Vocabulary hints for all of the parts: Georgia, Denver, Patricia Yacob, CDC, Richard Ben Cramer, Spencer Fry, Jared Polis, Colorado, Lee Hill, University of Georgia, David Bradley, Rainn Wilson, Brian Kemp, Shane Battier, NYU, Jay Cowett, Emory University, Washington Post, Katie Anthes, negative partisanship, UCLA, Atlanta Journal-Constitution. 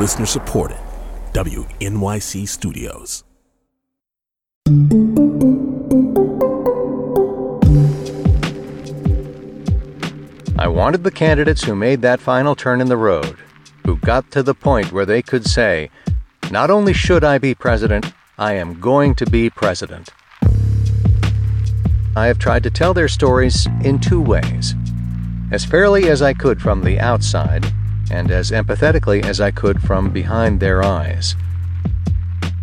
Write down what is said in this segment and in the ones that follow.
Listener supported, WNYC Studios. I wanted the candidates who made that final turn in the road, who got to the point where they could say, not only should I be president, I am going to be president. I have tried to tell their stories in two ways, as fairly as I could from the outside, and as empathetically as I could from behind their eyes.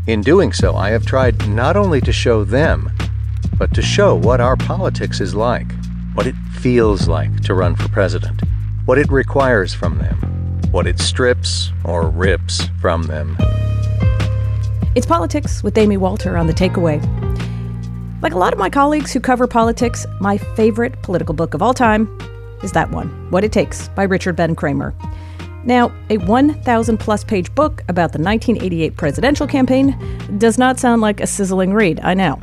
In doing so, I have tried not only to show them, but to show what our politics is like, what it feels like to run for president, what it requires from them, what it strips or rips from them. It's Politics with Amy Walter on The Takeaway. Like a lot of my colleagues who cover politics, my favorite political book of all time is that one, What It Takes by Richard Ben Cramer. Now, a 1,000-plus page book about the 1988 presidential campaign does not sound like a sizzling read, I know.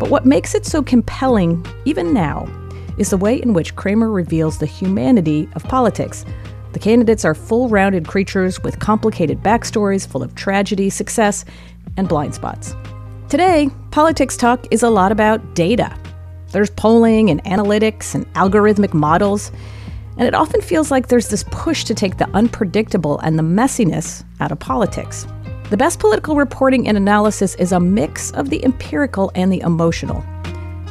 But what makes it so compelling, even now, is the way in which Cramer reveals the humanity of politics. The candidates are full-rounded creatures with complicated backstories full of tragedy, success, and blind spots. Today, politics talk is a lot about data. There's polling and analytics and algorithmic models, and it often feels like there's this push to take the unpredictable and the messiness out of politics. The best political reporting and analysis is a mix of the empirical and the emotional.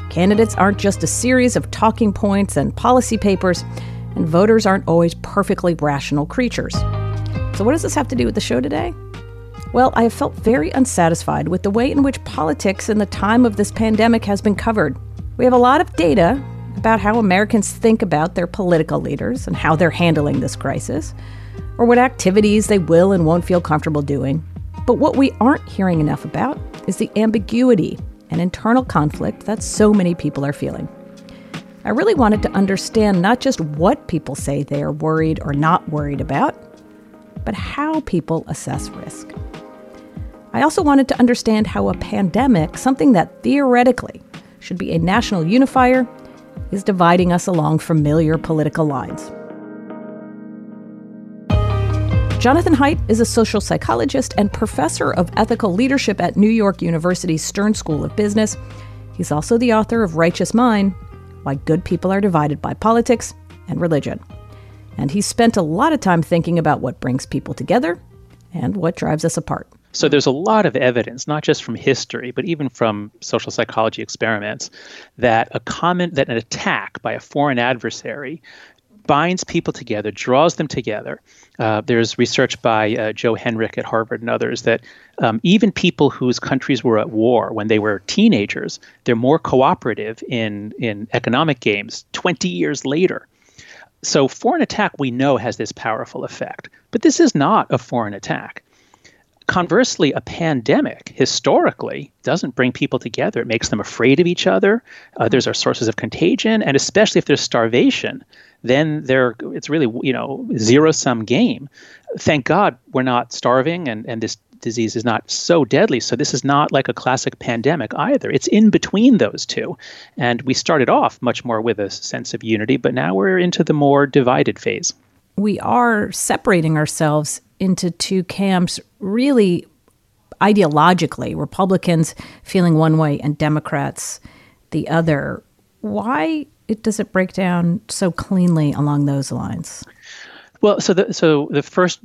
Candidates aren't just a series of talking points and policy papers, and voters aren't always perfectly rational creatures. So what does this have to do with the show today? Well, I have felt very unsatisfied with the way in which politics in the time of this pandemic has been covered. We have a lot of data about how Americans think about their political leaders and how they're handling this crisis, or what activities they will and won't feel comfortable doing. But what we aren't hearing enough about is the ambiguity and internal conflict that so many people are feeling. I really wanted to understand not just what people say they are worried or not worried about, but how people assess risk. I also wanted to understand how a pandemic, something that theoretically should be a national unifier, is dividing us along familiar political lines. Jonathan Haidt is a social psychologist and professor of ethical leadership at New York University's Stern School of Business. He's also the author of Righteous Mind, Why Good People Are Divided by Politics and Religion. And he spent a lot of time thinking about what brings people together and what drives us apart. So there's a lot of evidence, not just from history, but even from social psychology experiments, that an attack by a foreign adversary binds people together, draws them together. There's research by Joe Henrich at Harvard and others that even people whose countries were at war when they were teenagers, they're more cooperative in economic games 20 years later. So foreign attack, we know, has this powerful effect. But this is not a foreign attack. Conversely, a pandemic historically doesn't bring people together. It makes them afraid of each other. Others are sources of contagion. And especially if there's starvation, then it's really, zero-sum game. Thank God we're not starving and this disease is not so deadly. So this is not like a classic pandemic either. It's in between those two. And we started off much more with a sense of unity, but now we're into the more divided phase. We are separating ourselves into two camps, really ideologically, Republicans feeling one way and Democrats the other. Why does it break down so cleanly along those lines? Well, so the first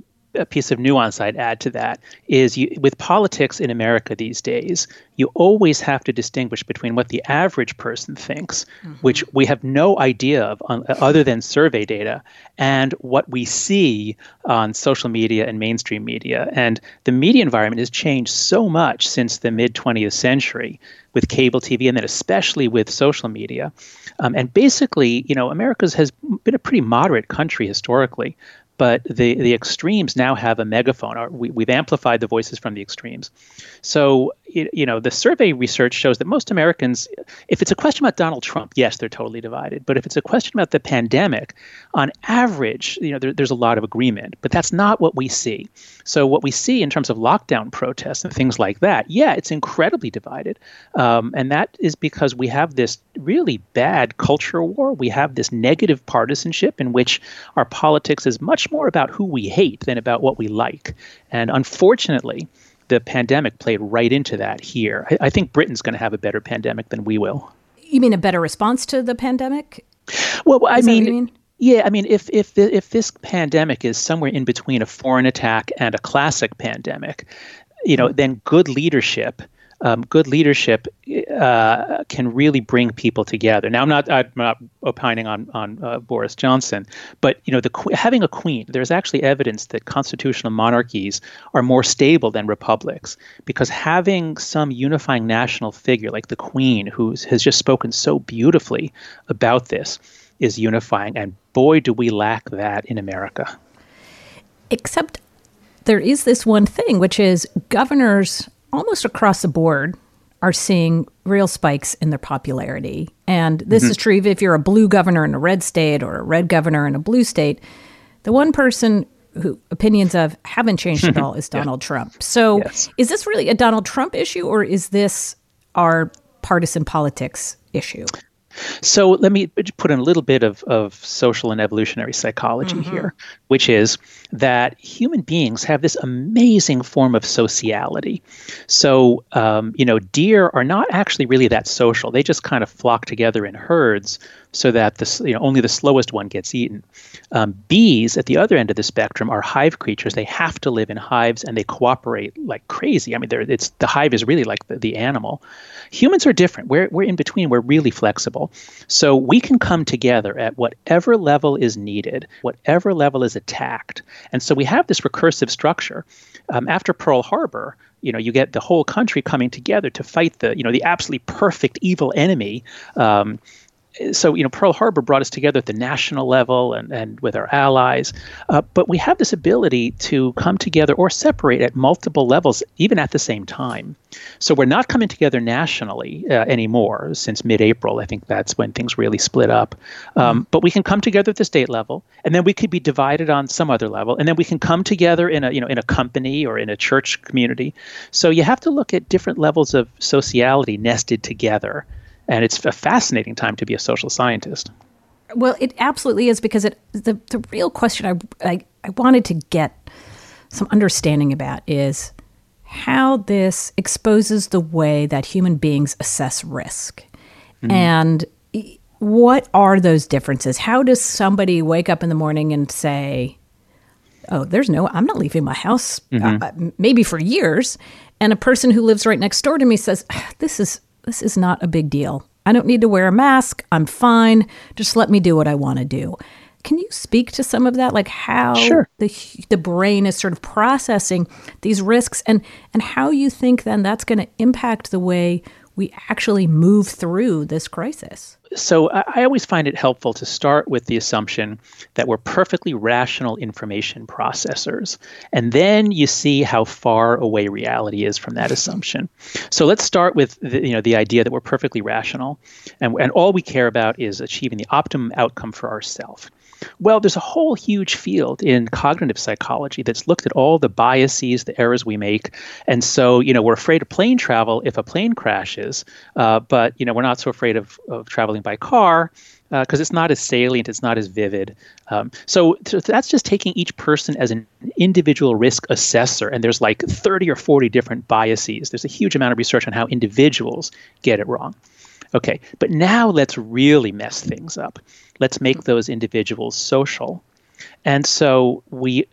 piece of nuance I'd add to that is with politics in America these days, you always have to distinguish between what the average person thinks, mm-hmm. which we have no idea of other than survey data, and what we see on social media and mainstream media. And the media environment has changed so much since the mid-20th century with cable TV and then especially with social media. And basically, America's has been a pretty moderate country historically, but the extremes now have a megaphone. We've amplified the voices from the extremes. So, the survey research shows that most Americans, if it's a question about Donald Trump, yes, they're totally divided. But if it's a question about the pandemic, on average, there's a lot of agreement. But that's not what we see. So what we see in terms of lockdown protests and things like that, yeah, it's incredibly divided. And that is because we have this really bad culture war. We have this negative partisanship in which our politics is much much more about who we hate than about what we like. And unfortunately, the pandemic played right into that here. I think Britain's going to have a better pandemic than we will. You mean a better response to the pandemic? Well, I mean, yeah, I mean, if this pandemic is somewhere in between a foreign attack and a classic pandemic, you know, then good leadership can really bring people together. Now, I'm not opining on Boris Johnson, but you know, having a queen, there's actually evidence that constitutional monarchies are more stable than republics, because having some unifying national figure like the queen, who has just spoken so beautifully about this, is unifying. And boy, do we lack that in America. Except there is this one thing, which is governors almost across the board are seeing real spikes in their popularity. And this is true if you're a blue governor in a red state or a red governor in a blue state. The one person who opinions of haven't changed at all is Donald Trump. So is this really a Donald Trump issue, or is this our partisan politics issue? So let me put in a little bit of social and evolutionary psychology here, which is that human beings have this amazing form of sociality. So, you know, deer are not actually really that social. They just kind of flock together in herds so that only the slowest one gets eaten. Bees, at the other end of the spectrum, are hive creatures. They have to live in hives, and they cooperate like crazy. I mean, the hive is really like the animal. Humans are different. We're in between. We're really flexible. So we can come together at whatever level is needed, whatever level is attacked. And so we have this recursive structure. After Pearl Harbor, you know, you get the whole country coming together to fight the absolutely perfect evil enemy. So, you know, Pearl Harbor brought us together at the national level and with our allies. But we have this ability to come together or separate at multiple levels, even at the same time. So we're not coming together nationally anymore since mid-April. I think that's when things really split up. But we can come together at the state level, and then we could be divided on some other level. And then we can come together in a company or in a church community. So you have to look at different levels of sociality nested together. And it's a fascinating time to be a social scientist. Well, it absolutely is, because the real question I wanted to get some understanding about is how this exposes the way that human beings assess risk. And what are those differences? How does somebody wake up in the morning and say, oh, I'm not leaving my house, maybe for years. And a person who lives right next door to me says, this is not a big deal. I don't need to wear a mask. I'm fine. Just let me do what I want to do. Can you speak to some of that? Like how the brain is sort of processing these risks, and how you think then that's going to impact the way we actually move through this crisis? So I always find it helpful to start with the assumption that we're perfectly rational information processors. And then you see how far away reality is from that assumption. So let's start with the idea that we're perfectly rational, and all we care about is achieving the optimum outcome for ourselves. Well, there's a whole huge field in cognitive psychology that's looked at all the biases, the errors we make. And so, you know, we're afraid of plane travel if a plane crashes, but, you know, we're not so afraid of traveling by car because it's not as salient, it's not as vivid. So that's just taking each person as an individual risk assessor. And there's like 30 or 40 different biases. There's a huge amount of research on how individuals get it wrong. Okay, but now let's really mess things up. Let's make those individuals social. And so we're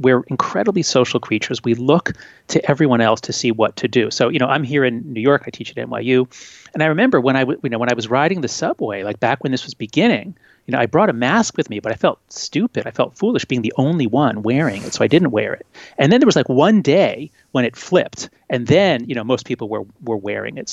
incredibly social creatures. We look to everyone else to see what to do. So, you know, I'm here in New York. I teach at NYU. And I remember when I was riding the subway, like back when this was beginning, you know, I brought a mask with me, but I felt stupid. I felt foolish being the only one wearing it, so I didn't wear it. And then there was like one day when it flipped, and then, you know, most people were wearing it.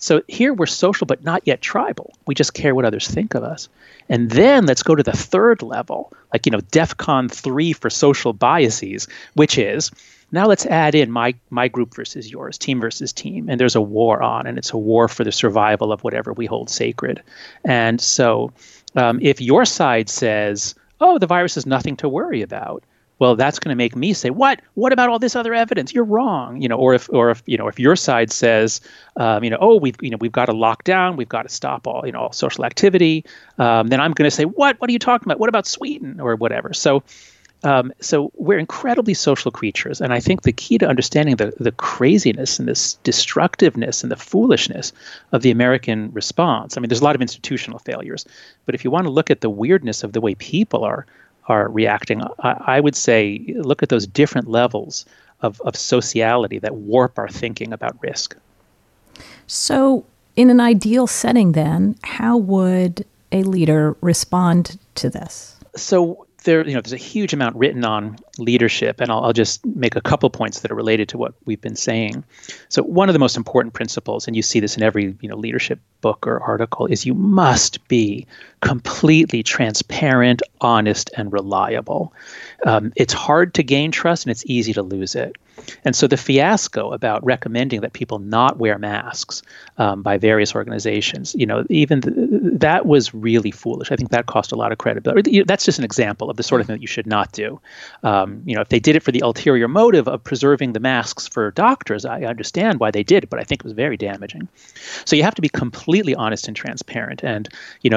So here we're social, but not yet tribal. We just care what others think of us. And then let's go to the third level, like, you know, DEFCON 3 for social biases, which is now let's add in my group versus yours, team versus team. And there's a war on, and it's a war for the survival of whatever we hold sacred. And so if your side says, oh, the virus is nothing to worry about, well, that's going to make me say, what about all this other evidence? You're wrong. You know, or if your side says, we've got to lock down, we've got to stop all social activity. Then I'm going to say, what are you talking about? What about Sweden or whatever? So we're incredibly social creatures. And I think the key to understanding the craziness and this destructiveness and the foolishness of the American response. I mean, there's a lot of institutional failures, but if you want to look at the weirdness of the way people are reacting, I would say look at those different levels of sociality that warp our thinking about risk. So in an ideal setting then, how would a leader respond to this? So there's a huge amount written on leadership, and I'll just make a couple points that are related to what we've been saying. So one of the most important principles, and you see this in every leadership book or article, is you must be completely transparent, honest, and reliable. It's hard to gain trust, and it's easy to lose it. And so the fiasco about recommending that people not wear masks by various organizations, that was really foolish. I think that cost a lot of credibility. That's just an example of the sort of thing that you should not do. If they did it for the ulterior motive of preserving the masks for doctors, I understand why they did it, but I think it was very damaging. So you have to be completely honest and transparent. And,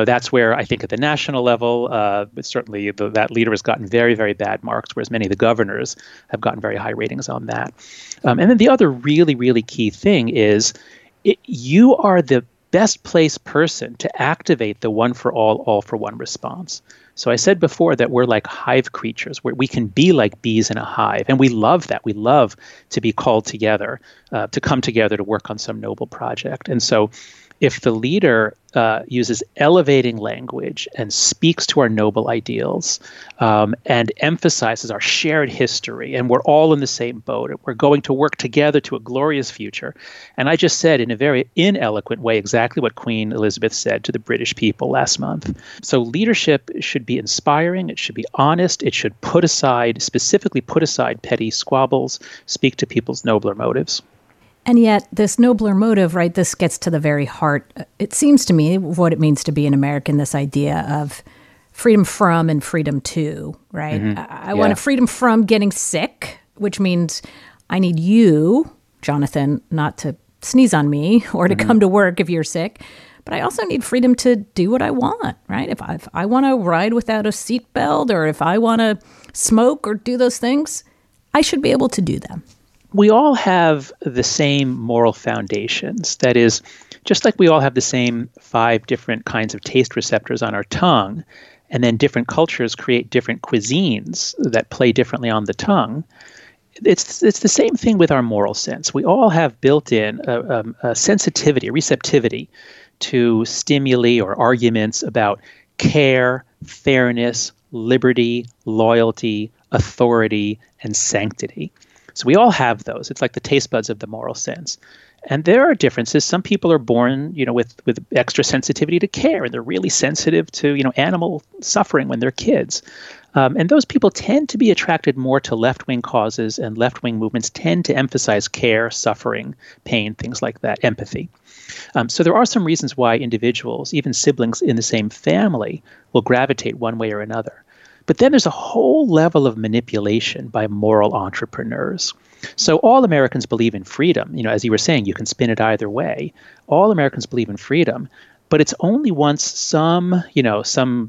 that's where I think at the national level, certainly that leader has gotten very, very bad marks, whereas many of the governors have gotten very high ratings on that. And then the other really, really key thing is you are the best placed person to activate the one for all for one response. So I said before that we're like hive creatures, where we can be like bees in a hive. And we love that. We love to be called together, to come together to work on some noble project. And so if the leader uses elevating language and speaks to our noble ideals and emphasizes our shared history, and we're all in the same boat, we're going to work together to a glorious future. And I just said in a very ineloquent way exactly what Queen Elizabeth said to the British people last month. So leadership should be inspiring, it should be honest, it should put aside petty squabbles, speak to people's nobler motives. And yet this nobler motive, right, this gets to the very heart, it seems to me, of what it means to be an American, this idea of freedom from and freedom to, right? Mm-hmm. I want a freedom from getting sick, which means I need you, Jonathan, not to sneeze on me or to come to work if you're sick. But I also need freedom to do what I want, right? If I want to ride without a seatbelt, or if I want to smoke or do those things, I should be able to do them. We all have the same moral foundations. That is, just like we all have the same 5 different kinds of taste receptors on our tongue, and then different cultures create different cuisines that play differently on the tongue, it's the same thing with our moral sense. We all have built in a sensitivity, a receptivity to stimuli or arguments about care, fairness, liberty, loyalty, authority, and sanctity. So we all have those. It's like the taste buds of the moral sense. And there are differences. Some people are born, with extra sensitivity to care, and they're really sensitive to, animal suffering when they're kids. And those people tend to be attracted more to left-wing causes, and left-wing movements tend to emphasize care, suffering, pain, things like that, empathy. So there are some reasons why individuals, even siblings in the same family, will gravitate one way or another. But then there's a whole level of manipulation by moral entrepreneurs. So all Americans believe in freedom. As you were saying, you can spin it either way. All Americans believe in freedom, but it's only once some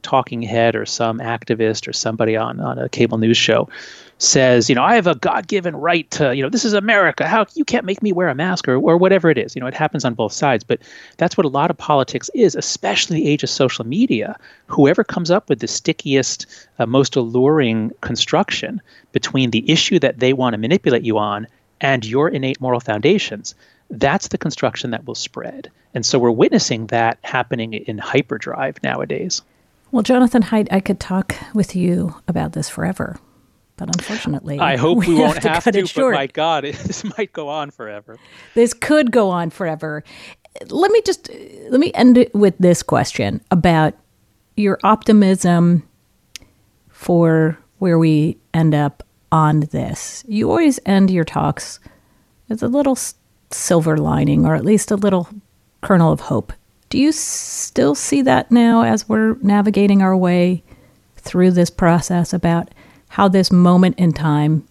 talking head or some activist or somebody on a cable news show says, I have a God-given right to, this is America. How you can't make me wear a mask or whatever it is. It happens on both sides. But that's what a lot of politics is, especially in the age of social media. Whoever comes up with the stickiest, most alluring construction between the issue that they want to manipulate you on and your innate moral foundations, that's the construction that will spread. And so we're witnessing that happening in hyperdrive nowadays. Well, Jonathan Haidt, I could talk with you about this forever. But unfortunately, I hope we won't have to, but my God, this might go on forever. This could go on forever. Let me end it with this question about your optimism for where we end up on this. You always end your talks with a little silver lining, or at least a little kernel of hope. Do you still see that now as we're navigating our way through this process about how this moment in time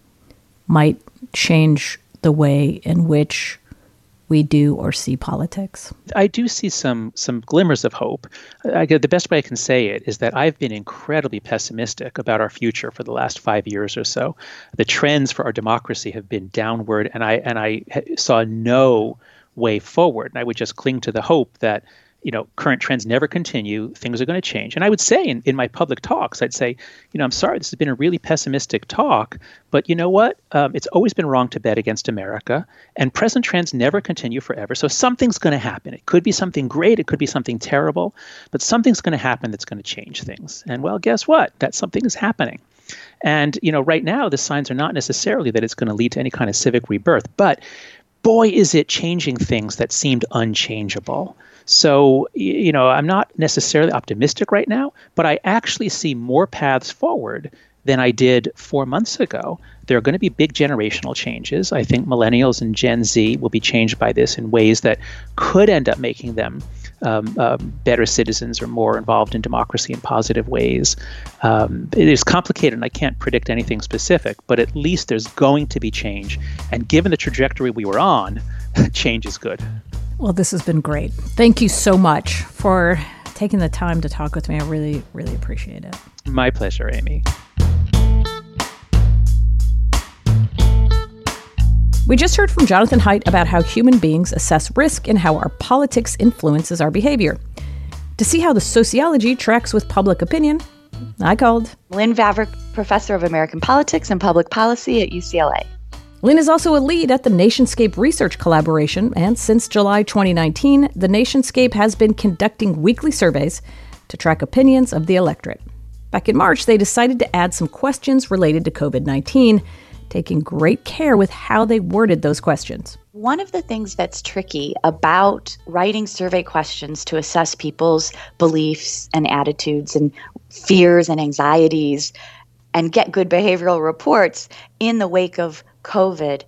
might change the way in which we do or see politics. I do see some glimmers of hope. The best way I can say it is that I've been incredibly pessimistic about our future for the last 5 years or so. The trends for our democracy have been downward, and I saw no way forward. And I would just cling to the hope that, you know, current trends never continue, things are going to change. And I would say in my public talks, I'd say, you know, I'm sorry, this has been a really pessimistic talk, but you know what? It's always been wrong to bet against America, and present trends never continue forever. So something's going to happen. It could be something great, it could be something terrible, but something's going to happen that's going to change things. And well, guess what? That something is happening. And, you know, right now, the signs are not necessarily that it's going to lead to any kind of civic rebirth, but boy, is it changing things that seemed unchangeable. So, you know, I'm not necessarily optimistic right now, but I actually see more paths forward than I did 4 months ago. There are going to be big generational changes. I think millennials and Gen Z will be changed by this in ways that could end up making them better citizens or more involved in democracy in positive ways. It is complicated, and I can't predict anything specific, but at least there's going to be change. And given the trajectory we were on, change is good. Well, this has been great. Thank you so much for taking the time to talk with me. I really, really appreciate it. My pleasure, Amy. We just heard from Jonathan Haidt about how human beings assess risk and how our politics influences our behavior. To see how the sociology tracks with public opinion, I called Lynn Vavreck, professor of American politics and public policy at UCLA. Lynn is also a lead at the Nationscape research collaboration, and since July 2019, the Nationscape has been conducting weekly surveys to track opinions of the electorate. Back in March, they decided to add some questions related to COVID-19, taking great care with how they worded those questions. One of the things that's tricky about writing survey questions to assess people's beliefs and attitudes and fears and anxieties and get good behavioral reports in the wake of COVID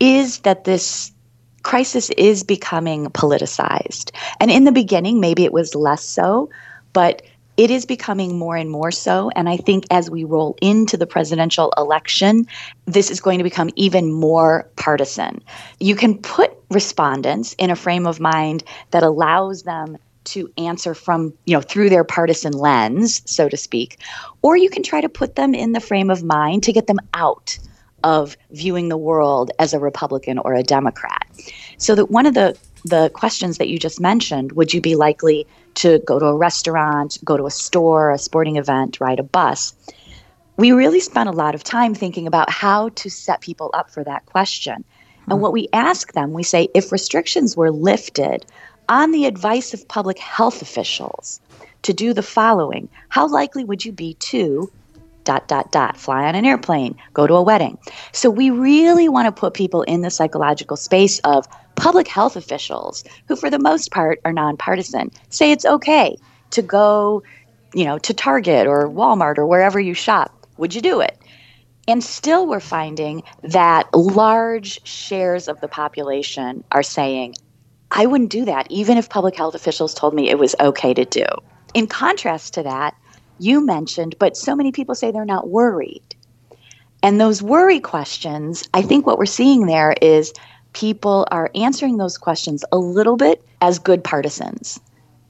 is that this crisis is becoming politicized. And in the beginning, maybe it was less so, but it is becoming more and more so. And I think as we roll into the presidential election, this is going to become even more partisan. You can put respondents in a frame of mind that allows them to answer from, you know, through their partisan lens, so to speak, or you can try to put them in the frame of mind to get them out of viewing the world as a Republican or a Democrat. So that one of the questions that you just mentioned, would you be likely to go to a restaurant, go to a store, a sporting event, ride a bus? We really spent a lot of time thinking about how to set people up for that question. And what we ask them, we say, if restrictions were lifted on the advice of public health officials to do the following, how likely would you be to ... fly on an airplane, go to a wedding? So we really want to put people in the psychological space of public health officials who, for the most part, are nonpartisan, say it's okay to go, you know, to Target or Walmart or wherever you shop. Would you do it? And still we're finding that large shares of the population are saying, I wouldn't do that, even if public health officials told me it was okay to do. In contrast to that, you mentioned, but so many people say they're not worried. And those worry questions, I think what we're seeing there is people are answering those questions a little bit as good partisans.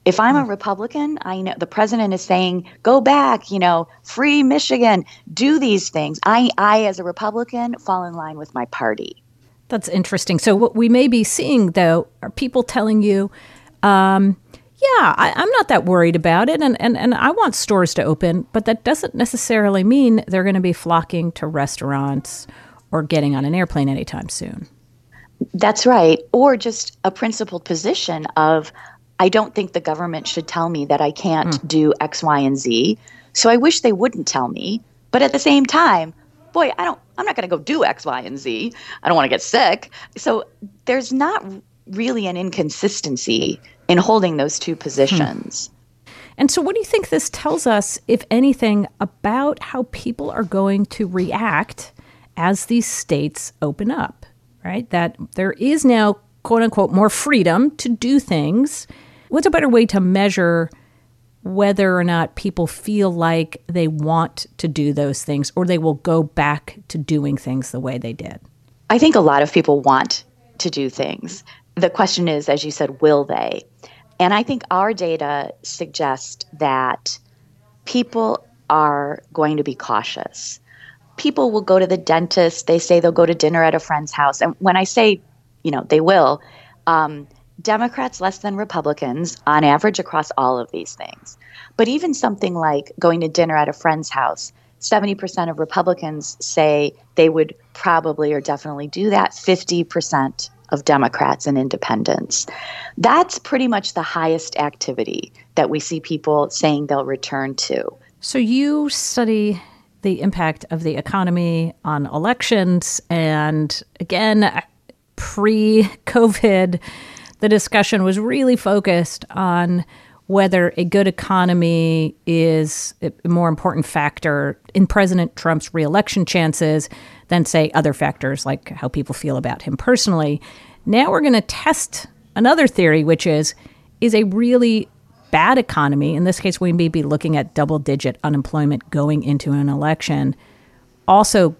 If I'm a Republican, I know the president is saying, go back, you know, free Michigan, do these things. I as a Republican, fall in line with my party. That's interesting. So what we may be seeing, though, are people telling you, yeah, I'm not that worried about it, and I want stores to open, but that doesn't necessarily mean they're going to be flocking to restaurants or getting on an airplane anytime soon. That's right. Or just a principled position of, I don't think the government should tell me that I can't do X, Y, and Z, so I wish they wouldn't tell me. But at the same time, boy, I'm not going to go do X, Y, and Z. I don't want to get sick. So there's not really an inconsistency in holding those two positions. And so what do you think this tells us, if anything, about how people are going to react as these states open up, right? That there is now, quote unquote, more freedom to do things. What's a better way to measure whether or not people feel like they want to do those things, or they will go back to doing things the way they did? I think a lot of people want to do things. The question is, as you said, will they? And I think our data suggests that people are going to be cautious. People will go to the dentist. They say they'll go to dinner at a friend's house. And when I say, you know, they will, Democrats less than Republicans on average across all of these things. But even something like going to dinner at a friend's house, 70% of Republicans say they would probably or definitely do that, 50% of Democrats and independents. That's pretty much the highest activity that we see people saying they'll return to. So you study the impact of the economy on elections. And again, pre-COVID, the discussion was really focused on whether a good economy is a more important factor in President Trump's reelection chances than, say, other factors like how people feel about him personally. Now we're going to test another theory, which is a really bad economy, in this case we may be looking at double-digit unemployment going into an election, also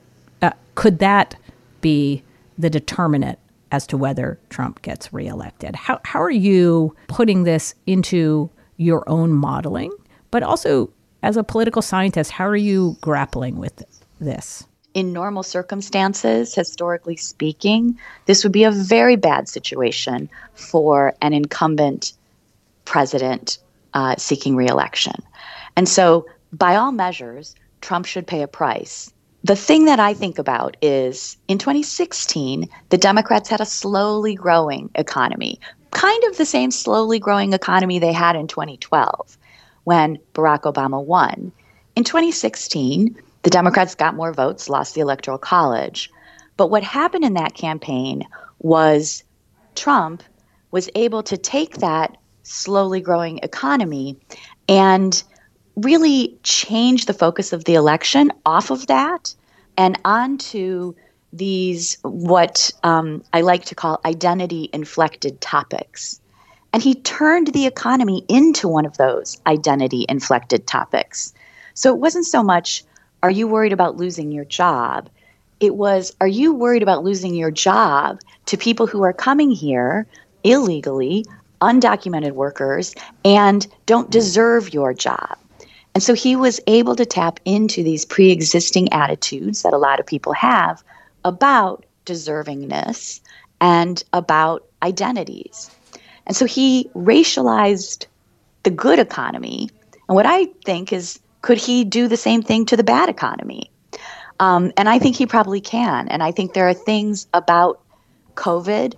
could that be the determinant as to whether Trump gets reelected? How are you putting this into your own modeling? But also, as a political scientist, how are you grappling with this? In normal circumstances, historically speaking, this would be a very bad situation for an incumbent president seeking re-election. And so by all measures, Trump should pay a price. The thing that I think about is in 2016, the Democrats had a slowly growing economy, kind of the same slowly growing economy they had in 2012 when Barack Obama won. In 2016, the Democrats got more votes, lost the Electoral College. But what happened in that campaign was Trump was able to take that slowly growing economy and really change the focus of the election off of that and onto these what I like to call identity-inflected topics. And he turned the economy into one of those identity-inflected topics. So it wasn't so much, are you worried about losing your job? It was, are you worried about losing your job to people who are coming here illegally, undocumented workers, and don't deserve your job? And so he was able to tap into these pre-existing attitudes that a lot of people have about deservingness and about identities. And so he racialized the good economy. And what I think is, could he do the same thing to the bad economy? And I think he probably can. And I think there are things about COVID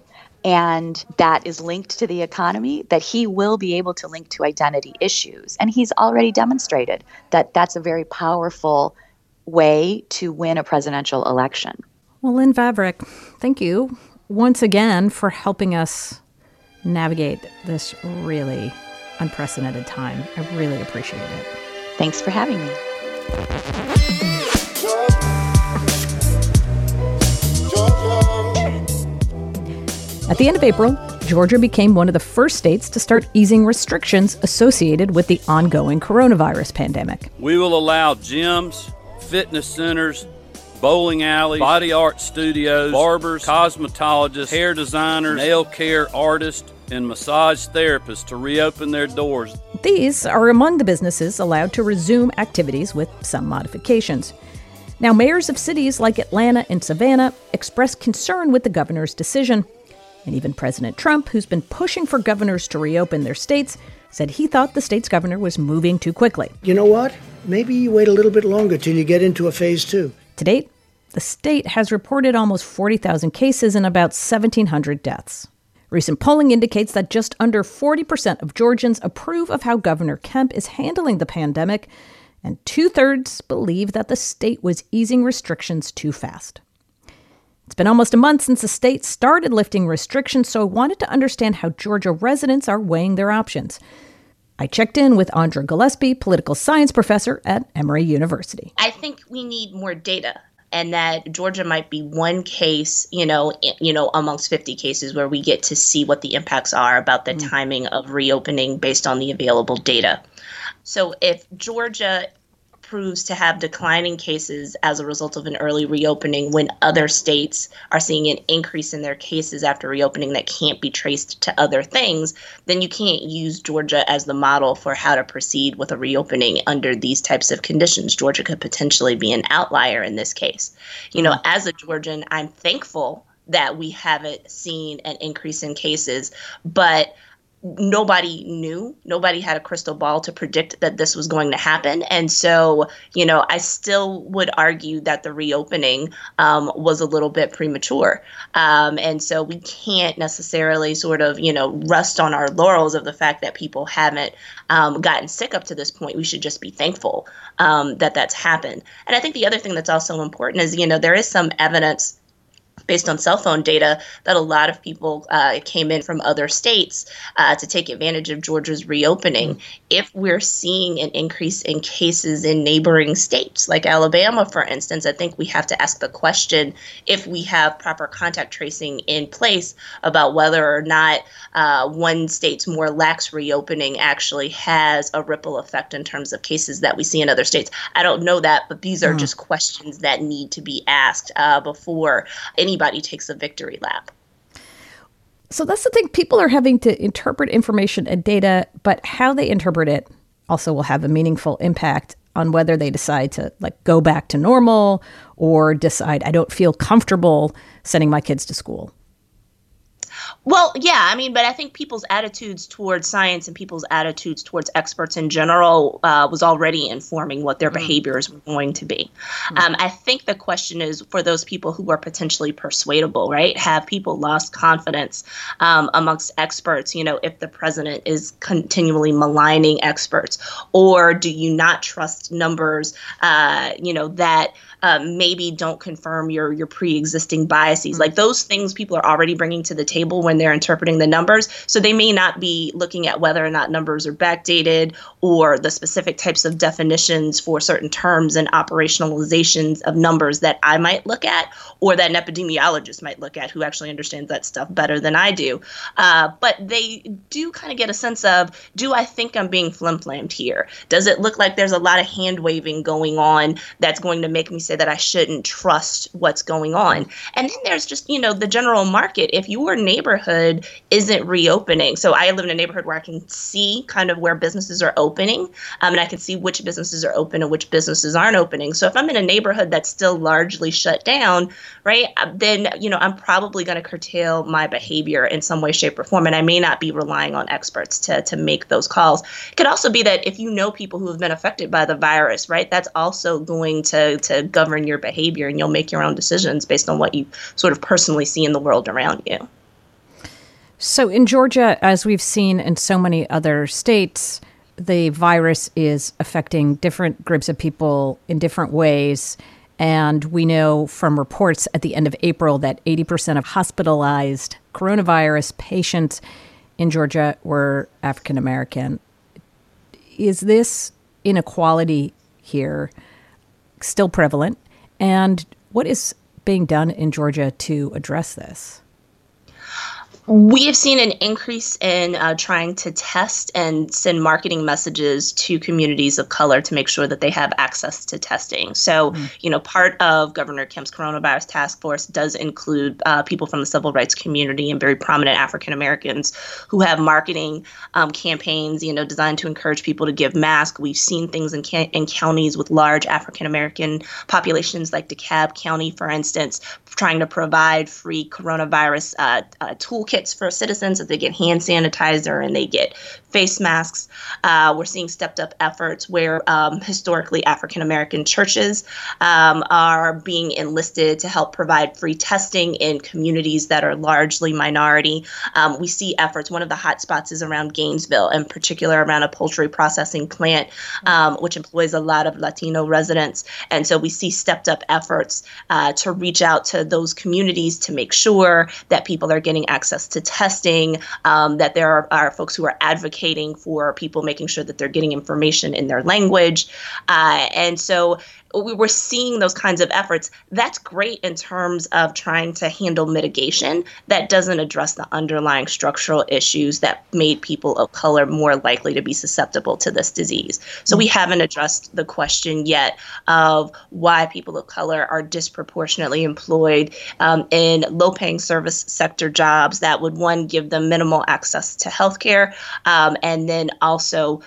and that is linked to the economy that he will be able to link to identity issues. And he's already demonstrated that that's a very powerful way to win a presidential election. Well, Lynn Vavreck, thank you once again for helping us navigate this really unprecedented time. I really appreciate it. Thanks for having me. At the end of April, Georgia became one of the first states to start easing restrictions associated with the ongoing coronavirus pandemic. We will allow gyms, fitness centers, bowling alleys, body art studios, barbers, cosmetologists, hair designers, nail care artists, and massage therapists to reopen their doors. These are among the businesses allowed to resume activities with some modifications. Now, mayors of cities like Atlanta and Savannah expressed concern with the governor's decision. And even President Trump, who's been pushing for governors to reopen their states, said he thought the state's governor was moving too quickly. You know what? Maybe you wait a little bit longer till you get into a phase two. To date, the state has reported almost 40,000 cases and about 1,700 deaths. Recent polling indicates that just under 40% of Georgians approve of how Governor Kemp is handling the pandemic, and two-thirds believe that the state was easing restrictions too fast. It's been almost a month since the state started lifting restrictions, so I wanted to understand how Georgia residents are weighing their options. I checked in with Andra Gillespie, political science professor at Emory University. I think we need more data, and that Georgia might be one case, amongst 50 cases where we get to see what the impacts are about the timing of reopening based on the available data. So if Georgia proves to have declining cases as a result of an early reopening when other states are seeing an increase in their cases after reopening that can't be traced to other things, then you can't use Georgia as the model for how to proceed with a reopening under these types of conditions. Georgia could potentially be an outlier in this case. You know, as a Georgian, I'm thankful that we haven't seen an increase in cases, but nobody knew, nobody had a crystal ball to predict that this was going to happen. And so, you know, I still would argue that the reopening was a little bit premature. And so we can't necessarily sort of, you know, rest on our laurels of the fact that people haven't gotten sick up to this point. We should just be thankful that that's happened. And I think the other thing that's also important is, you know, there is some evidence based on cell phone data that a lot of people came in from other states to take advantage of Georgia's reopening. If we're seeing an increase in cases in neighboring states, like Alabama, for instance, I think we have to ask the question, if we have proper contact tracing in place, about whether or not one state's more lax reopening actually has a ripple effect in terms of cases that we see in other states. I don't know that, but these are just questions that need to be asked before anybody takes a victory lap. So that's the thing. People are having to interpret information and data, but how they interpret it also will have a meaningful impact on whether they decide to like go back to normal or decide, I don't feel comfortable sending my kids to school. Well, yeah, I mean, but I think people's attitudes towards science and people's attitudes towards experts in general was already informing what their behaviors were going to be. I think the question is for those people who are potentially persuadable, right? Have people lost confidence amongst experts? You know, if the president is continually maligning experts, or do you not trust numbers, you know, that maybe don't confirm your pre-existing biases? Like those things people are already bringing to the table when they're interpreting the numbers. So they may not be looking at whether or not numbers are backdated or the specific types of definitions for certain terms and operationalizations of numbers that I might look at or that an epidemiologist might look at who actually understands that stuff better than I do. But they do kind of get a sense of, do I think I'm being flim-flammed here? Does it look like there's a lot of hand-waving going on that's going to make me say that I shouldn't trust what's going on? And then there's just, you know, the general market. If you were neighborhood isn't reopening. So I live in a neighborhood where I can see kind of where businesses are opening, and I can see which businesses are open and which businesses aren't opening. So if I'm in a neighborhood that's still largely shut down, right, then, you know, I'm probably going to curtail my behavior in some way, shape, or form, and I may not be relying on experts to make those calls. It could also be that if you know people who have been affected by the virus, right, that's also going to govern your behavior, and you'll make your own decisions based on what you sort of personally see in the world around you. So in Georgia, as we've seen in so many other states, the virus is affecting different groups of people in different ways. And we know from reports at the end of April that 80% of hospitalized coronavirus patients in Georgia were African American. Is this inequality here still prevalent? And what is being done in Georgia to address this? We have seen an increase in trying to test and send marketing messages to communities of color to make sure that they have access to testing. So, you know, part of Governor Kemp's coronavirus task force does include people from the civil rights community and very prominent African Americans who have marketing campaigns, you know, designed to encourage people to give masks. We've seen things in counties with large African American populations like DeKalb County, for instance, trying to provide free coronavirus toolkits for citizens, that they get hand sanitizer and they get face masks. We're seeing stepped up efforts where historically African American churches are being enlisted to help provide free testing in communities that are largely minority. We see efforts. One of the hot spots is around Gainesville, in particular around a poultry processing plant, which employs a lot of Latino residents. And so we see stepped up efforts to reach out to those communities to make sure that people are getting access to testing, that there are folks who are advocating for people, making sure that they're getting information in their language. And so we were seeing those kinds of efforts. That's great in terms of trying to handle mitigation. That doesn't address the underlying structural issues that made people of color more likely to be susceptible to this disease. So we haven't addressed the question yet of why people of color are disproportionately employed in low-paying service sector jobs that would, one, give them minimal access to healthcare, and then also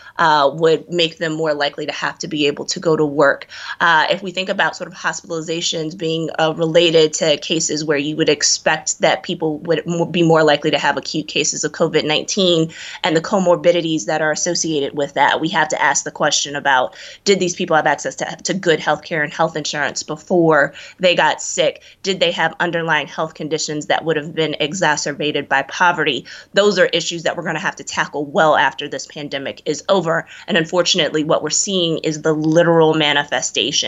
would make them more likely to have to be able to go to work. If we think about sort of hospitalizations being related to cases where you would expect that people would be more likely to have acute cases of COVID-19 and the comorbidities that are associated with that, we have to ask the question about, did these people have access to good health care and health insurance before they got sick? Did they have underlying health conditions that would have been exacerbated by poverty? Those are issues that we're going to have to tackle well after this pandemic is over. And unfortunately, what we're seeing is the literal manifestation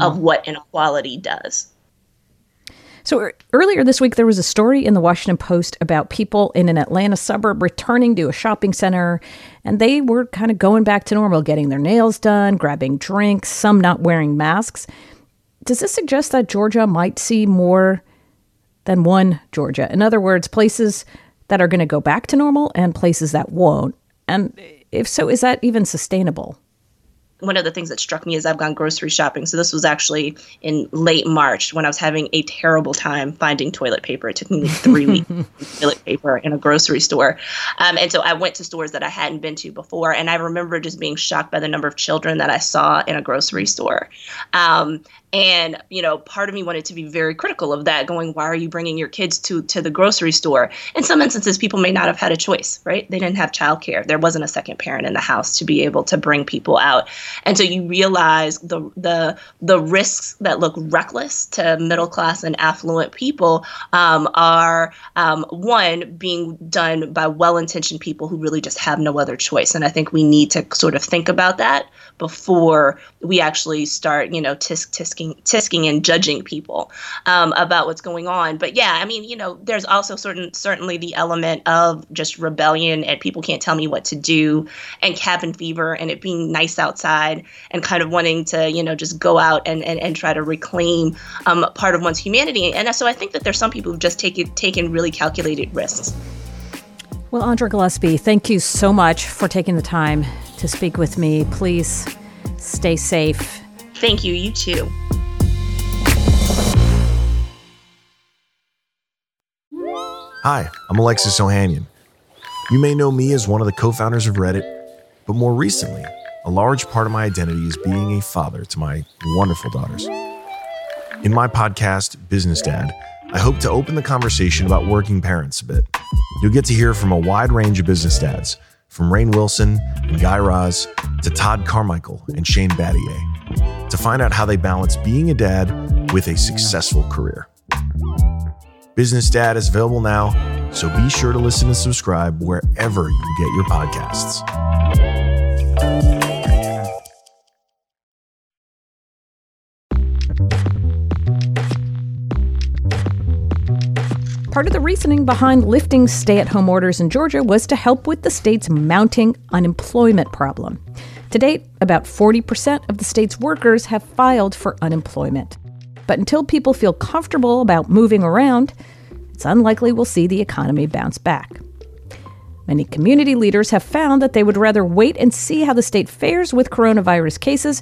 of what inequality does. So earlier this week, there was a story in the Washington Post about people in an Atlanta suburb returning to a shopping center, and they were kind of going back to normal, getting their nails done, grabbing drinks, some not wearing masks. Does this suggest that Georgia might see more than one Georgia? In other words, places that are going to go back to normal and places that won't. And if so, is that even sustainable? One of the things that struck me is I've gone grocery shopping. So this was actually in late March when I was having a terrible time finding toilet paper. It took me like 3 weeks to find toilet paper in a grocery store. And so I went to stores that I hadn't been to before. And I remember just being shocked by the number of children that I saw in a grocery store. And, you know, part of me wanted to be very critical of that, going, why are you bringing your kids to the grocery store? In some instances, people may not have had a choice, right? They didn't have childcare. There wasn't a second parent in the house to be able to bring people out. And so you realize the risks that look reckless to middle class and affluent people are, one, being done by well-intentioned people who really just have no other choice. And I think we need to sort of think about that before we actually start, you know, tisking and judging people about what's going on. But yeah, I mean, you know, there's also certainly the element of just rebellion and people can't tell me what to do and cabin fever and it being nice outside and kind of wanting to, you know, just go out and try to reclaim part of one's humanity. And so I think that there's some people who've just taken really calculated risks. Well, Andra Gillespie, thank you so much for taking the time to speak with me. Please stay safe. Thank you. You too. Hi, I'm Alexis Ohanian. You may know me as one of the co-founders of Reddit, but more recently, a large part of my identity is being a father to my wonderful daughters. In my podcast, Business Dad, I hope to open the conversation about working parents a bit. You'll get to hear from a wide range of business dads, from Rainn Wilson and Guy Raz to Todd Carmichael and Shane Battier, to find out how they balance being a dad with a successful career. Business Dad is available now, so be sure to listen and subscribe wherever you get your podcasts. Part of the reasoning behind lifting stay-at-home orders in Georgia was to help with the state's mounting unemployment problem. To date, about 40% of the state's workers have filed for unemployment. But until people feel comfortable about moving around, it's unlikely we'll see the economy bounce back. Many community leaders have found that they would rather wait and see how the state fares with coronavirus cases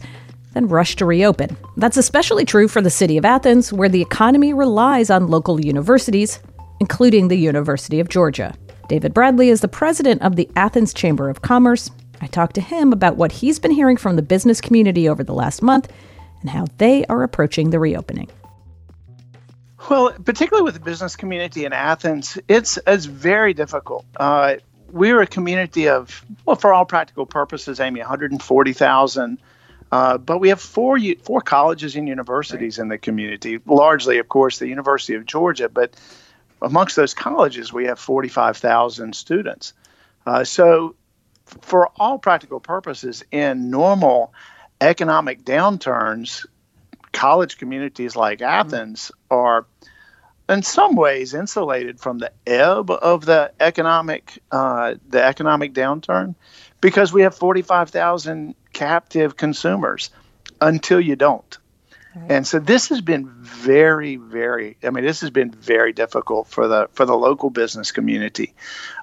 than rush to reopen. That's especially true for the city of Athens, where the economy relies on local universities, including the University of Georgia. David Bradley is the president of the Athens Chamber of Commerce. I talked to him about what he's been hearing from the business community over the last month and how they are approaching the reopening. Well, particularly with the business community in Athens, it's very difficult. We're a community of, well, for all practical purposes, Amy, 140,000. But we have four colleges and universities in the community, largely, of course, the University of Georgia. But amongst those colleges, we have 45,000 students. So for all practical purposes, in normal economic downturns, college communities like Athens are in some ways insulated from the ebb of the economic downturn because we have 45,000 captive consumers until you don't. Right. And so this has been very difficult for the local business community.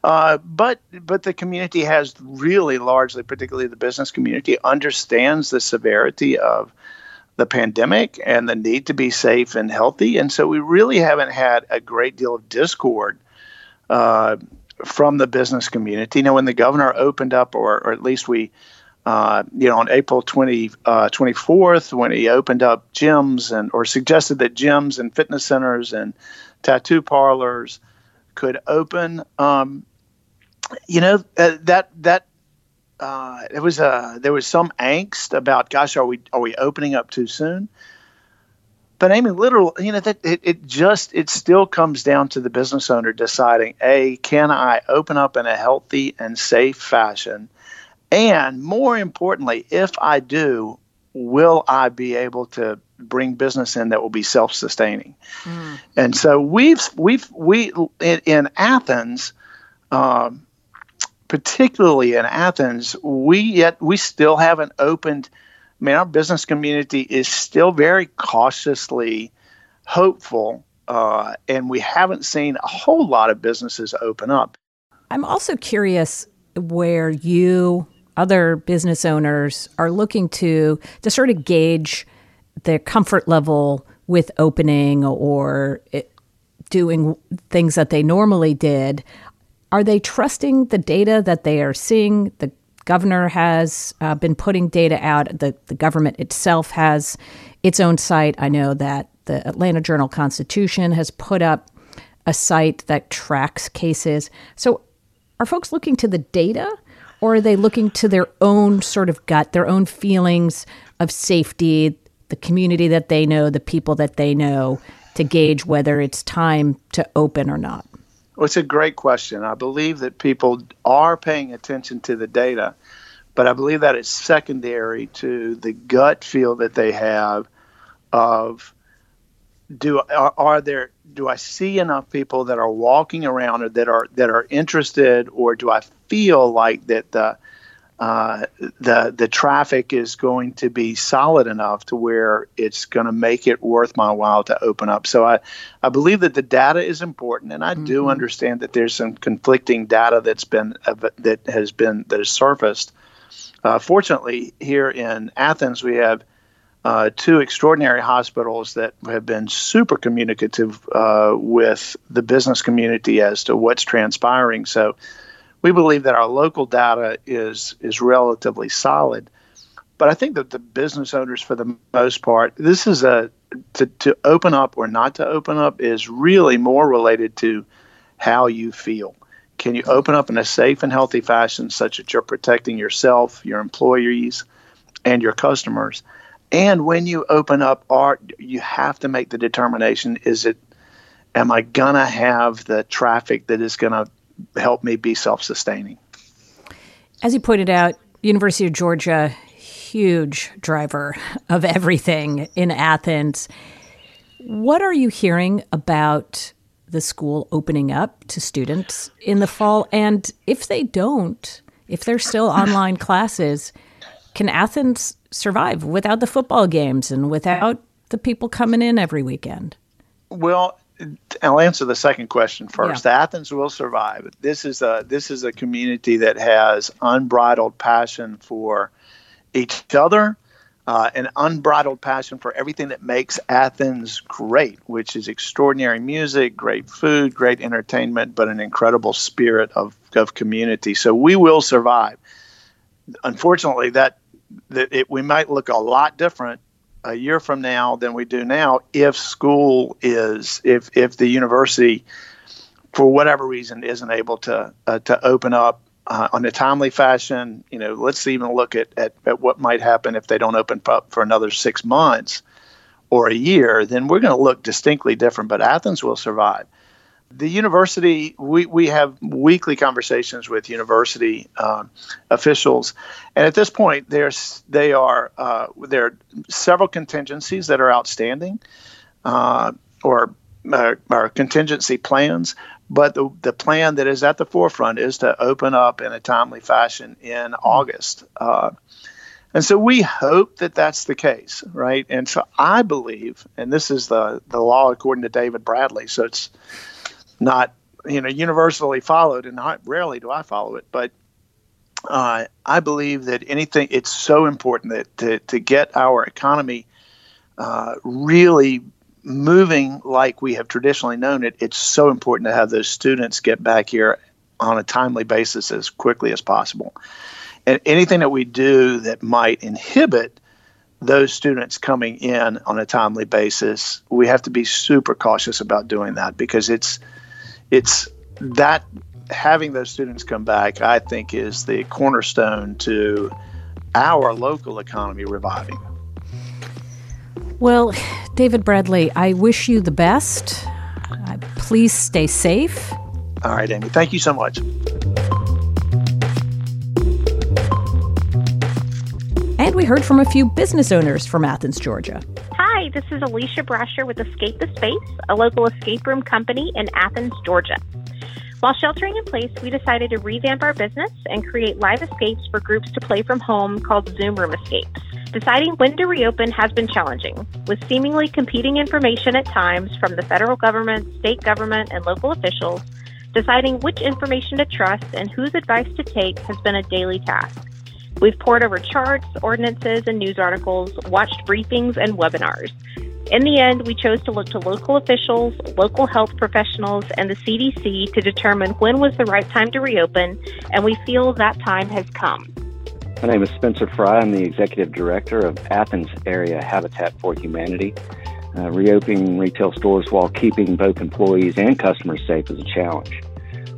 But the community has really largely, particularly the business community, understands the severity of the pandemic and the need to be safe and healthy. And so we really haven't had a great deal of discord from the business community. You know, when the governor opened up, or at least we, on April 24th, when he opened up gyms or suggested that gyms and fitness centers and tattoo parlors could open, there was some angst about, gosh, are we opening up too soon? But Amy, it still comes down to the business owner deciding, A, can I open up in a healthy and safe fashion? And more importantly, if I do, will I be able to bring business in that will be self-sustaining? Mm. And so we still haven't opened. I mean, our business community is still very cautiously hopeful, and we haven't seen a whole lot of businesses open up. I'm also curious where you, other business owners, are looking to sort of gauge their comfort level with opening or doing things that they normally did. Are they trusting the data that they are seeing? The governor has been putting data out. The government itself has its own site. I know that the Atlanta Journal-Constitution has put up a site that tracks cases. So are folks looking to the data, or are they looking to their own sort of gut, their own feelings of safety, the community that they know, the people that they know, to gauge whether it's time to open or not? Well, it's a great question. I believe that people are paying attention to the data, but I believe that it's secondary to the gut feel that they have of do I see enough people that are walking around or that are interested, or do I feel like that the traffic is going to be solid enough to where it's going to make it worth my while to open up. So I believe that the data is important, and I do understand that there's some conflicting data that has surfaced. Fortunately, here in Athens, we have two extraordinary hospitals that have been super communicative with the business community as to what's transpiring. So we believe that our local data is relatively solid, but I think that the business owners, for the most part, this is to open up or not to open up is really more related to how you feel. Can you open up in a safe and healthy fashion such that you're protecting yourself, your employees, and your customers? And when you open up, you have to make the determination: am I gonna have the traffic that is gonna help me be self-sustaining? As you pointed out, University of Georgia, huge driver of everything in Athens. What are you hearing about the school opening up to students in the fall? And if they don't, if there's still online classes, can Athens survive without the football games and without the people coming in every weekend? Well, I'll answer the second question first. Yeah. Athens will survive. This is a community that has unbridled passion for each other, an unbridled passion for everything that makes Athens great, which is extraordinary music, great food, great entertainment, but an incredible spirit of community. So we will survive. Unfortunately, we might look a lot different a year from now than we do now if the university, for whatever reason, isn't able to open up on a timely fashion. You know, let's even look at what might happen if they don't open up for another 6 months or a year. Then we're going to look distinctly different, but Athens will survive. The university, we have weekly conversations with university officials, and at this point, there are several contingencies that are outstanding, or contingency plans. But the plan that is at the forefront is to open up in a timely fashion in August. And so we hope that that's the case, right? And so I believe, and this is the law according to David Bradley, so it's not, you know, universally followed, and rarely do I follow it, but I believe that anything, it's so important that to get our economy really moving like we have traditionally known it, it's so important to have those students get back here on a timely basis as quickly as possible. And anything that we do that might inhibit those students coming in on a timely basis, we have to be super cautious about doing that, because it's that having those students come back, I think, is the cornerstone to our local economy reviving. Well, David Bradley, I wish you the best. Please stay safe. All right, Amy. Thank you so much. And we heard from a few business owners from Athens, Georgia. Hi, this is Alicia Brasher with Escape the Space, a local escape room company in Athens, Georgia. While sheltering in place, we decided to revamp our business and create live escapes for groups to play from home called Zoom Room Escapes. Deciding when to reopen has been challenging, with seemingly competing information at times from the federal government, state government, and local officials. Deciding which information to trust and whose advice to take has been a daily task. We've pored over charts, ordinances, and news articles, watched briefings and webinars. In the end, we chose to look to local officials, local health professionals, and the CDC to determine when was the right time to reopen, and we feel that time has come. My name is Spencer Fry. I'm the Executive Director of Athens Area Habitat for Humanity. Reopening retail stores while keeping both employees and customers safe is a challenge.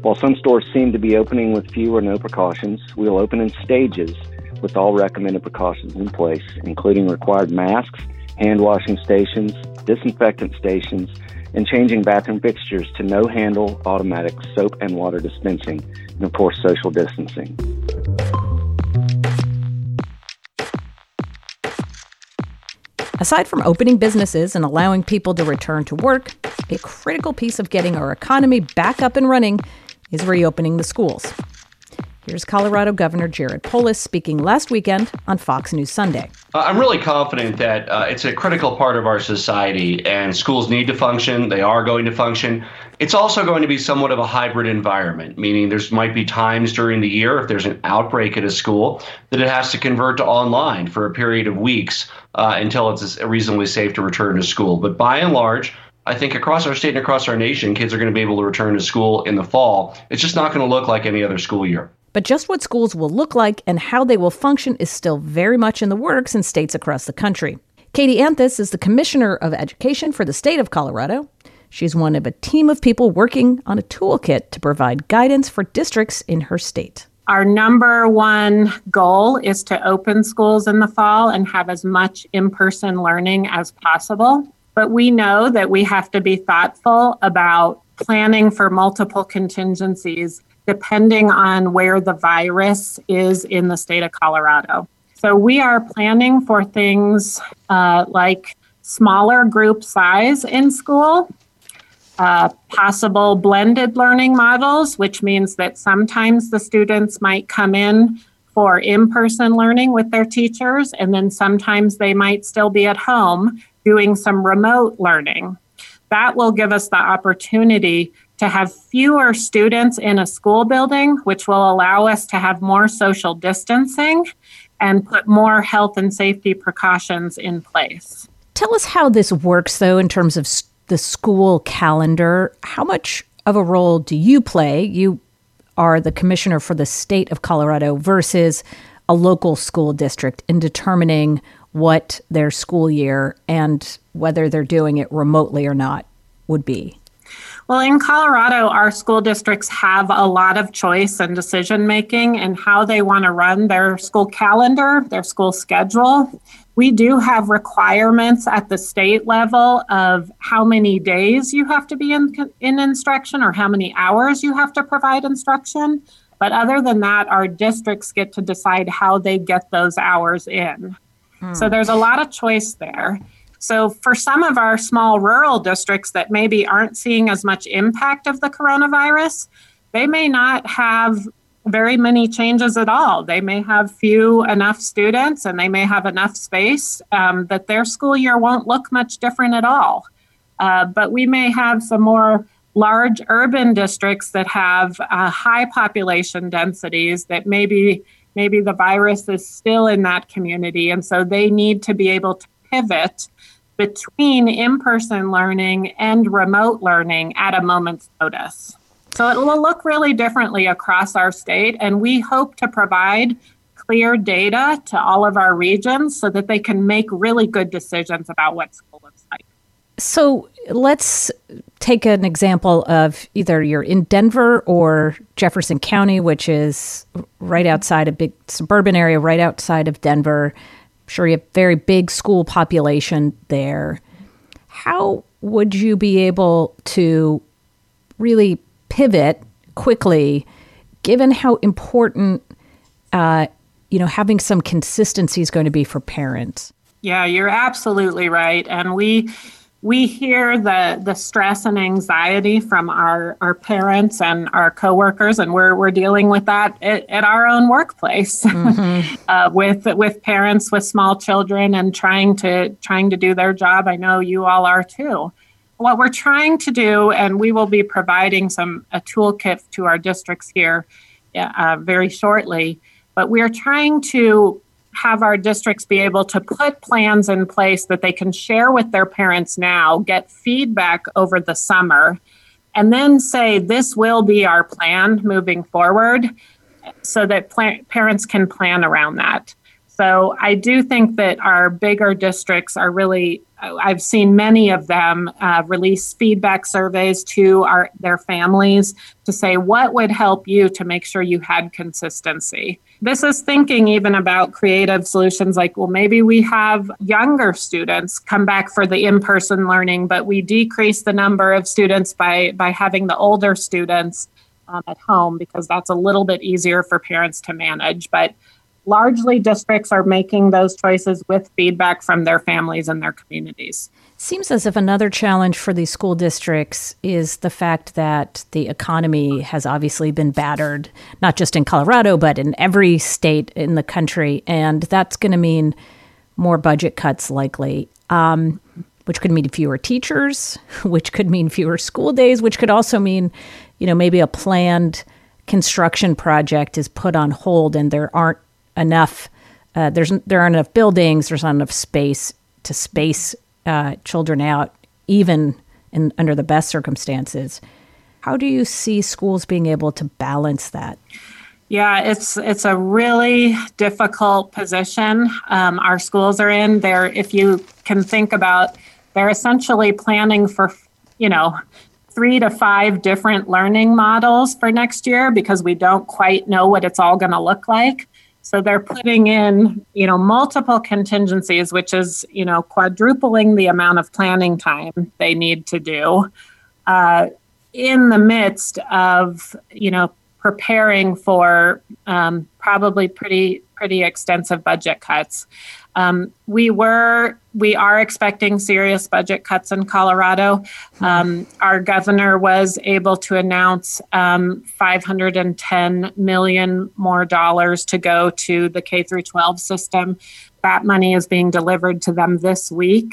While some stores seem to be opening with few or no precautions, we'll open in stages with all recommended precautions in place, including required masks, hand washing stations, disinfectant stations, and changing bathroom fixtures to no handle, automatic soap and water dispensing, and of course, social distancing. Aside from opening businesses and allowing people to return to work, a critical piece of getting our economy back up and running is reopening the schools. Here's Colorado Governor Jared Polis speaking last weekend on Fox News Sunday. I'm really confident that it's a critical part of our society, and schools need to function. They are going to function. It's also going to be somewhat of a hybrid environment, meaning there might be times during the year, if there's an outbreak at a school, that it has to convert to online for a period of weeks until it's reasonably safe to return to school. But by and large, I think across our state and across our nation, kids are going to be able to return to school in the fall. It's just not going to look like any other school year. But just what schools will look like and how they will function is still very much in the works in states across the country. Katie Anthes is the Commissioner of Education for the state of Colorado. She's one of a team of people working on a toolkit to provide guidance for districts in her state. Our number one goal is to open schools in the fall and have as much in-person learning as possible. But we know that we have to be thoughtful about planning for multiple contingencies depending on where the virus is in the state of Colorado. So we are planning for things like smaller group size in school, possible blended learning models, which means that sometimes the students might come in for in-person learning with their teachers, and then sometimes they might still be at home doing some remote learning. That will give us the opportunity to have fewer students in a school building, which will allow us to have more social distancing and put more health and safety precautions in place. Tell us how this works, though, in terms of the school calendar. How much of a role do you play? You are the commissioner for the state of Colorado versus a local school district in determining what their school year and whether they're doing it remotely or not would be? Well, in Colorado, our school districts have a lot of choice and decision-making and how they want to run their school calendar, their school schedule. We do have requirements at the state level of how many days you have to be in instruction or how many hours you have to provide instruction. But other than that, our districts get to decide how they get those hours in. So there's a lot of choice there. So for some of our small rural districts that maybe aren't seeing as much impact of the coronavirus, they may not have very many changes at all. They may have few enough students and they may have enough space that their school year won't look much different at all. But we may have some more large urban districts that have high population densities that maybe the virus is still in that community. And so they need to be able to pivot between in-person learning and remote learning at a moment's notice. So it will look really differently across our state, and we hope to provide clear data to all of our regions so that they can make really good decisions about what school looks like. So let's take an example of either you're in Denver or Jefferson County, which is right outside a big suburban area, right outside of Denver. I'm sure you have very big school population there. How would you be able to really pivot quickly, given how important, having some consistency is going to be for parents? Yeah, you're absolutely right. And we hear the stress and anxiety from our parents and our coworkers, and we're dealing with that at our own workplace, mm-hmm. with parents with small children and trying to do their job. I know you all are too. What we're trying to do, and we will be providing a toolkit to our districts here very shortly, but we're trying to have our districts be able to put plans in place that they can share with their parents now, get feedback over the summer, and then say, this will be our plan moving forward, so that parents can plan around that. So I do think that our bigger districts are really, I've seen many of them release feedback surveys to their families to say, what would help you to make sure you had consistency? This is thinking even about creative solutions like, well, maybe we have younger students come back for the in-person learning, but we decrease the number of students by having the older students at home, because that's a little bit easier for parents to manage. But largely, districts are making those choices with feedback from their families and their communities. Seems as if another challenge for these school districts is the fact that the economy has obviously been battered, not just in Colorado, but in every state in the country. And that's going to mean more budget cuts likely, which could mean fewer teachers, which could mean fewer school days, which could also mean, maybe a planned construction project is put on hold and there aren't enough. There aren't enough buildings. There's not enough space to space children out, even under the best circumstances. How do you see schools being able to balance that? Yeah, it's a really difficult position our schools are in. They're, if you can think about, they're essentially planning for 3 to 5 different learning models for next year because we don't quite know what it's all going to look like. So they're putting in, multiple contingencies, which is, quadrupling the amount of planning time they need to do in the midst of, preparing for probably pretty extensive budget cuts. We are expecting serious budget cuts in Colorado. Our governor was able to announce $510 million more dollars to go to the K-12 system. That money is being delivered to them this week.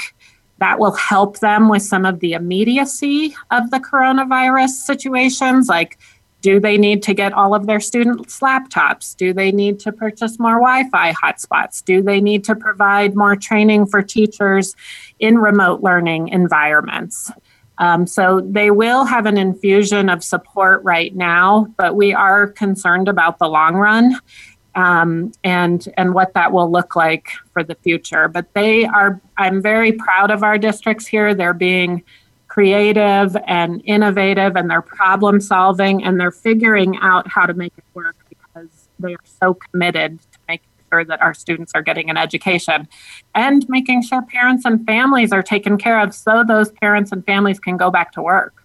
That will help them with some of the immediacy of the coronavirus situations, like, do they need to get all of their students' laptops? Do they need to purchase more Wi-Fi hotspots? Do they need to provide more training for teachers in remote learning environments? So they will have an infusion of support right now, but we are concerned about the long run and what that will look like for the future. But I'm very proud of our districts here. They're being creative and innovative, and they're problem solving, and they're figuring out how to make it work because they are so committed to making sure that our students are getting an education and making sure parents and families are taken care of so those parents and families can go back to work.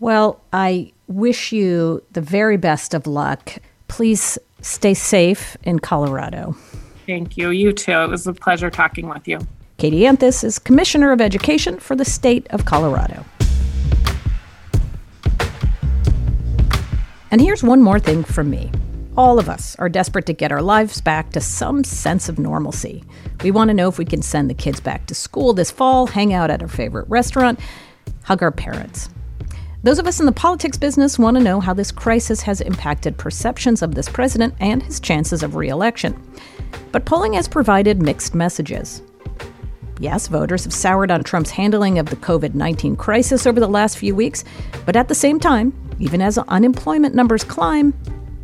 Well, I wish you the very best of luck. Please stay safe in Colorado. Thank you. You too. It was a pleasure talking with you. Katie Anthes is Commissioner of Education for the state of Colorado. And here's one more thing from me. All of us are desperate to get our lives back to some sense of normalcy. We want to know if we can send the kids back to school this fall, hang out at our favorite restaurant, hug our parents. Those of us in the politics business want to know how this crisis has impacted perceptions of this president and his chances of re-election. But polling has provided mixed messages. Yes, voters have soured on Trump's handling of the COVID-19 crisis over the last few weeks, but at the same time, even as unemployment numbers climb,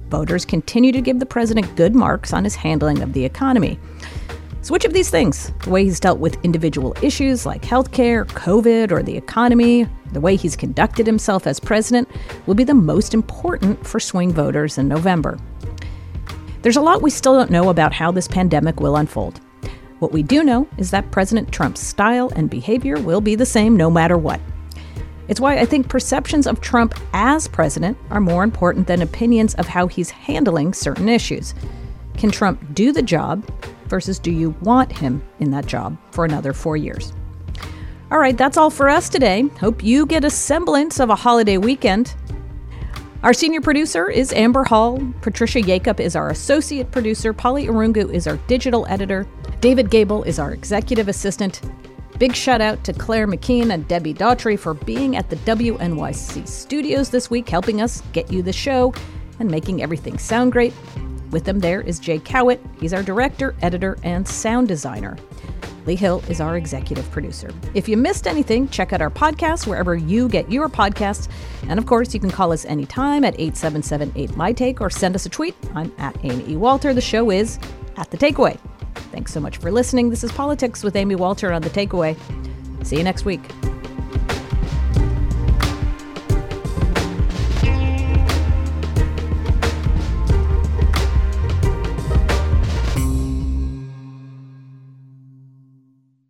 voters continue to give the president good marks on his handling of the economy. So which of these things, the way he's dealt with individual issues like healthcare, COVID, or the economy, the way he's conducted himself as president, will be the most important for swing voters in November? There's a lot we still don't know about how this pandemic will unfold. What we do know is that President Trump's style and behavior will be the same no matter what. It's why I think perceptions of Trump as president are more important than opinions of how he's handling certain issues. Can Trump do the job versus do you want him in that job for another 4 years? All right, that's all for us today. Hope you get a semblance of a holiday weekend. Our senior producer is Amber Hall. Patricia Yacob is our associate producer. Polly Arungu is our digital editor. David Gable is our executive assistant. Big shout out to Claire McKean and Debbie Daughtry for being at the WNYC Studios this week, helping us get you the show and making everything sound great. With them there is Jay Cowett. He's our director, editor, and sound designer. Lee Hill is our executive producer. If you missed anything, check out our podcast wherever you get your podcasts. And of course, you can call us anytime at 877-8MyTake or send us a tweet. I'm at Amy E. Walter. The show is at The Takeaway. Thanks so much for listening. This is Politics with Amy Walter on The Takeaway. See you next week.